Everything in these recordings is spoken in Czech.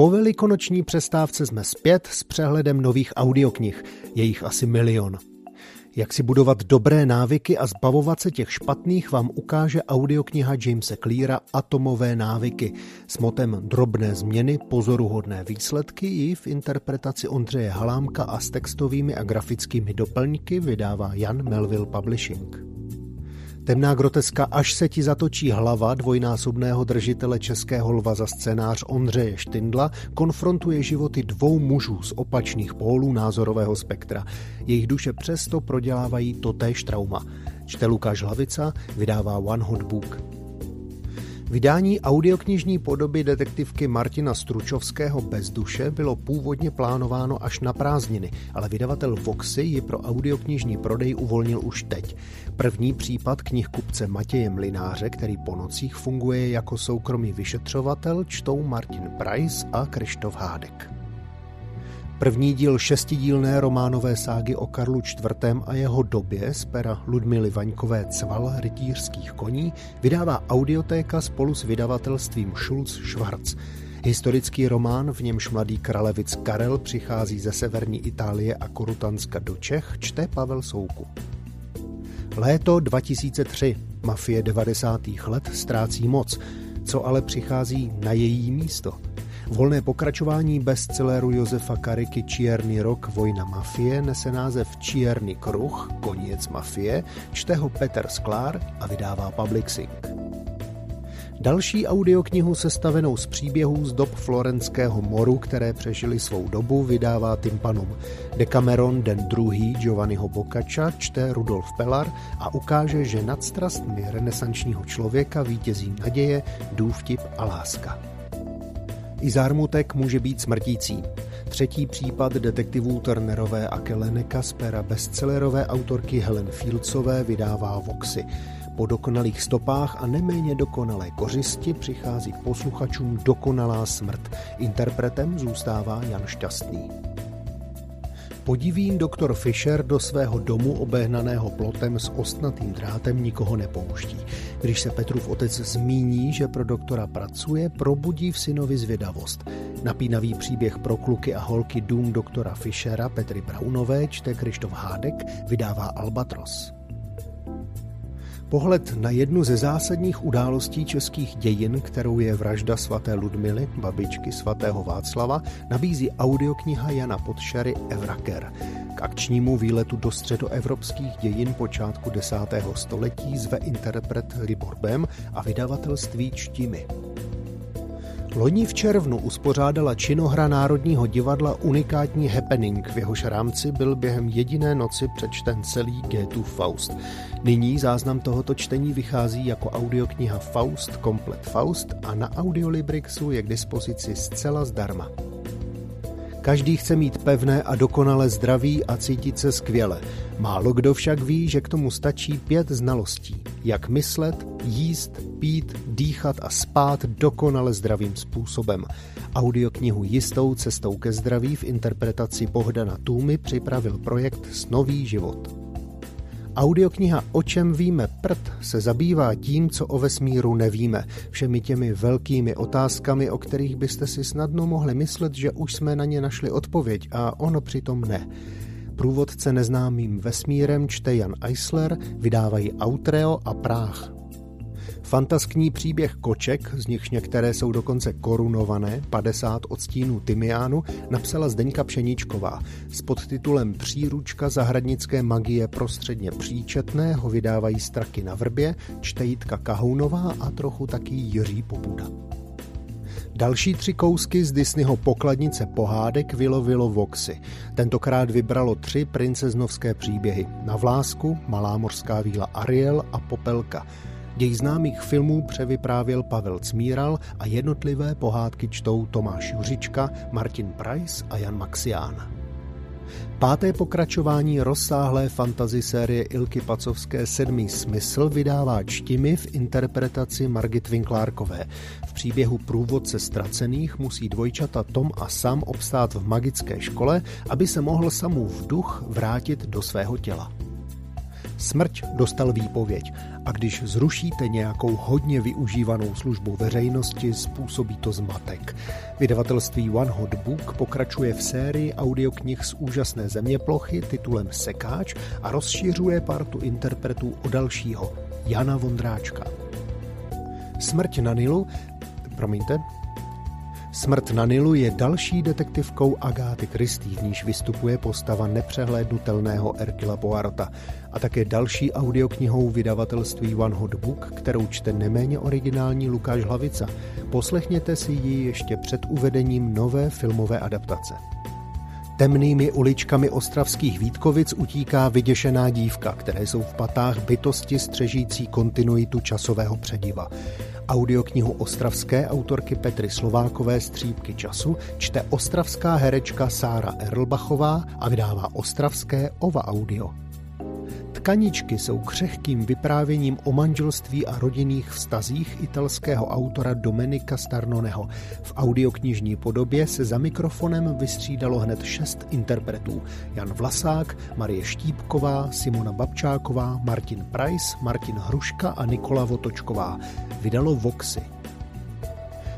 Po velikonoční přestávce jsme zpět s přehledem nových audioknih, je jich asi milion. Jak si budovat dobré návyky a zbavovat se těch špatných vám ukáže audiokniha Jamese Cleara Atomové návyky s motem Drobné změny, pozoruhodné výsledky, ji v interpretaci Ondřeje Halámka a s textovými a grafickými doplňky vydává Jan Melville Publishing. Temná groteska Až se ti zatočí hlava dvojnásobného držitele Českého lva za scénář Ondřeje Štyndla konfrontuje životy dvou mužů z opačných pólů názorového spektra. Jejich duše přesto prodělávají totéž trauma. Čte Lukáš Hlavica, vydává One Hot Book. Vydání audioknižní podoby detektivky Martina Stručovského Bez duše bylo původně plánováno až na prázdniny, ale vydavatel Foxy ji pro audioknižní prodej uvolnil už teď. První případ knihkupce Matěje Mlináře, který po nocích funguje jako soukromý vyšetřovatel, čtou Martin Price a Krištof Hádek. První díl šestidílné románové ságy o Karlu IV. A jeho době z pera Ludmily Vaňkové Cval rytířských koní vydává audiotéka spolu s vydavatelstvím Schulz-Schwarz. Historický román, v němž mladý kralevic Karel přichází ze severní Itálie a Korutanska do Čech, čte Pavel Soukup. Léto 2003. Mafie 90. let ztrácí moc. Co ale přichází na její místo? Volné pokračování bestselleru Josefa Kariky Čierny rok: Vojna mafie nese název Čierny kruh: Koniec mafie, čte ho Petr Sklář a vydává Publixing. Další audioknihu sestavenou z příběhů z dob florenského moru, které přežili svou dobu, vydává Timpanum. De Cameron, Den druhý Giovanniho Boccaccia čte Rudolf Pellar a ukáže, že nad strastmi renesančního člověka vítězí naděje, důvtip a láska. I zármutek může být smrtící. Třetí případ detektivů Turnerové a Keleneka z pera bestsellerové autorky Helen Fieldsové vydává Voxy. Po dokonalých stopách a neméně dokonalé kořisti přichází posluchačům dokonalá smrt. Interpretem zůstává Jan Šťastný. Podivín doktor Fischer do svého domu obehnaného plotem s ostnatým drátem nikoho nepouští. Když se Petrův otec zmíní, že pro doktora pracuje, probudí v synovi zvědavost. Napínavý příběh pro kluky a holky Dům doktora Fischera Petry Braunové čte Krištof Hádek, vydává Albatros. Pohled na jednu ze zásadních událostí českých dějin, kterou je vražda svaté Ludmily, babičky svatého Václava, nabízí audiokniha Jana Podšary Evraker. K akčnímu výletu do středoevropských dějin počátku 10. století zve interpret Libor Bem a vydavatelství Čtimi. Loni v červnu uspořádala činohra Národního divadla unikátní happening, v jehož rámci byl během jediné noci přečten celý Goethův Faust. Nyní záznam tohoto čtení vychází jako audiokniha Faust, komplet Faust a na Audiolibrixu je k dispozici zcela zdarma. Každý chce mít pevné a dokonale zdraví a cítit se skvěle. Málo kdo však ví, že k tomu stačí 5 znalostí. Jak myslet, jíst, pít, dýchat a spát dokonale zdravým způsobem. Audioknihu Jistou cestou ke zdraví v interpretaci Bohdana Tůmy připravil projekt Snový život. Audiokniha O čem víme prd se zabývá tím, co o vesmíru nevíme, všemi těmi velkými otázkami, o kterých byste si snadno mohli myslet, že už jsme na ně našli odpověď a ono přitom ne. Průvodce neznámým vesmírem čte Jan Eisler, vydávají Autreo a Práh. Fantaskní příběh koček, z nichž některé jsou dokonce korunované, 50 odstínů tymiánu, napsala Zdeňka Pšeničková. S podtitulem Příručka zahradnické magie pro středně příčetné ho vydávají Straky na vrbě, čte Jitka Kahounová a trochu taky Jiří Popuda. Další 3 kousky z Disneyho Pokladnice pohádek vylovilo Voxy. Tentokrát vybralo 3 princeznovské příběhy. Na vlásku, Malá mořská víla Ariel a Popelka. Děj známých filmů převyprávěl Pavel Cmíral a jednotlivé pohádky čtou Tomáš Juřička, Martin Price a Jan Maxián. 5. pokračování rozsáhlé fantasy série Ilky Pacovské Sedmý smysl vydává Čtimi v interpretaci Margit Winklárkové. V příběhu Průvodce ztracených musí dvojčata Tom a Sam obstát v magické škole, aby se mohl Samův duch vrátit do svého těla. Smrť dostal výpověď a když zrušíte nějakou hodně využívanou službu veřejnosti, způsobí to zmatek. Vydavatelství One Hot Book pokračuje v sérii audioknih z úžasné zeměplochy titulem Sekáč a rozšiřuje partu interpretů o dalšího, Jana Vondráčka. Smrt na Nilu je další detektivkou Agáty Christie, v níž vystupuje postava nepřehlédnutelného Hercula Poirota a také další audioknihou vydavatelství One Hot Book, kterou čte neméně originální Lukáš Hlavica. Poslechněte si ji ještě před uvedením nové filmové adaptace. Temnými uličkami ostravských Vítkovic utíká vyděšená dívka, které jsou v patách bytosti střežící kontinuitu časového přediva. Audioknihu ostravské autorky Petry Slovákové Střípky času čte ostravská herečka Sára Erlbachová a vydává ostravské Ova Audio. Tkaničky jsou křehkým vyprávěním o manželství a rodinných vztazích italského autora Domenica Starnoneho. V audioknižní podobě se za mikrofonem vystřídalo hned 6 interpretů. Jan Vlasák, Marie Štípková, Simona Babčáková, Martin Price, Martin Hruška a Nikola Votočková. Vydalo Voxy.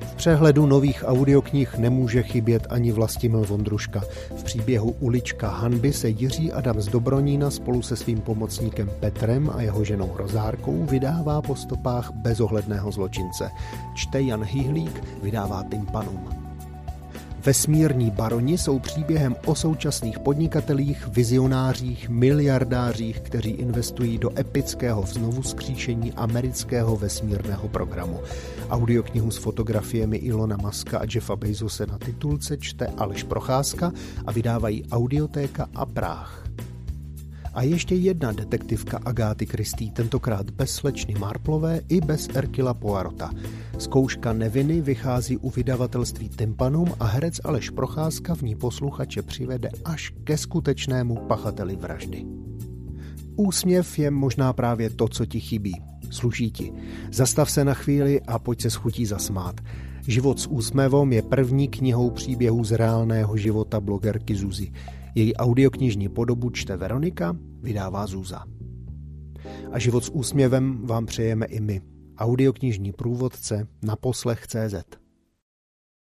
V přehledu nových audioknih nemůže chybět ani Vlastimil Vondruška. V příběhu Ulička hanby se Jiří Adam z Dobronína spolu se svým pomocníkem Petrem a jeho ženou Rozárkou vydává po stopách bezohledného zločince. Čte Jan Hyhlík, vydává Timpanum. Vesmírní baroni jsou příběhem o současných podnikatelích, vizionářích, miliardářích, kteří investují do epického znovuzkříšení amerického vesmírného programu. Audioknihu s fotografiemi Ilona Maska a Jeffa Bezose na titulce čte Aleš Procházka a vydávají Audiotéka a Práh. A ještě jedna detektivka Agáty Christie, tentokrát bez slečny Marplové i bez Hercula Poirota. Zkouška neviny vychází u vydavatelství Timpanum a herec Aleš Procházka v ní posluchače přivede až ke skutečnému pachateli vraždy. Úsměv je možná právě to, co ti chybí. Sluší ti. Zastav se na chvíli a pojď se s chutí zasmát. Život s úsměvom je první knihou příběhů z reálného života blogerky Zuzi. Její audioknižní podobu čte Veronika, vydává Zůza. A život s úsměvem vám přejeme i my. Audioknižní průvodce na poslech.cz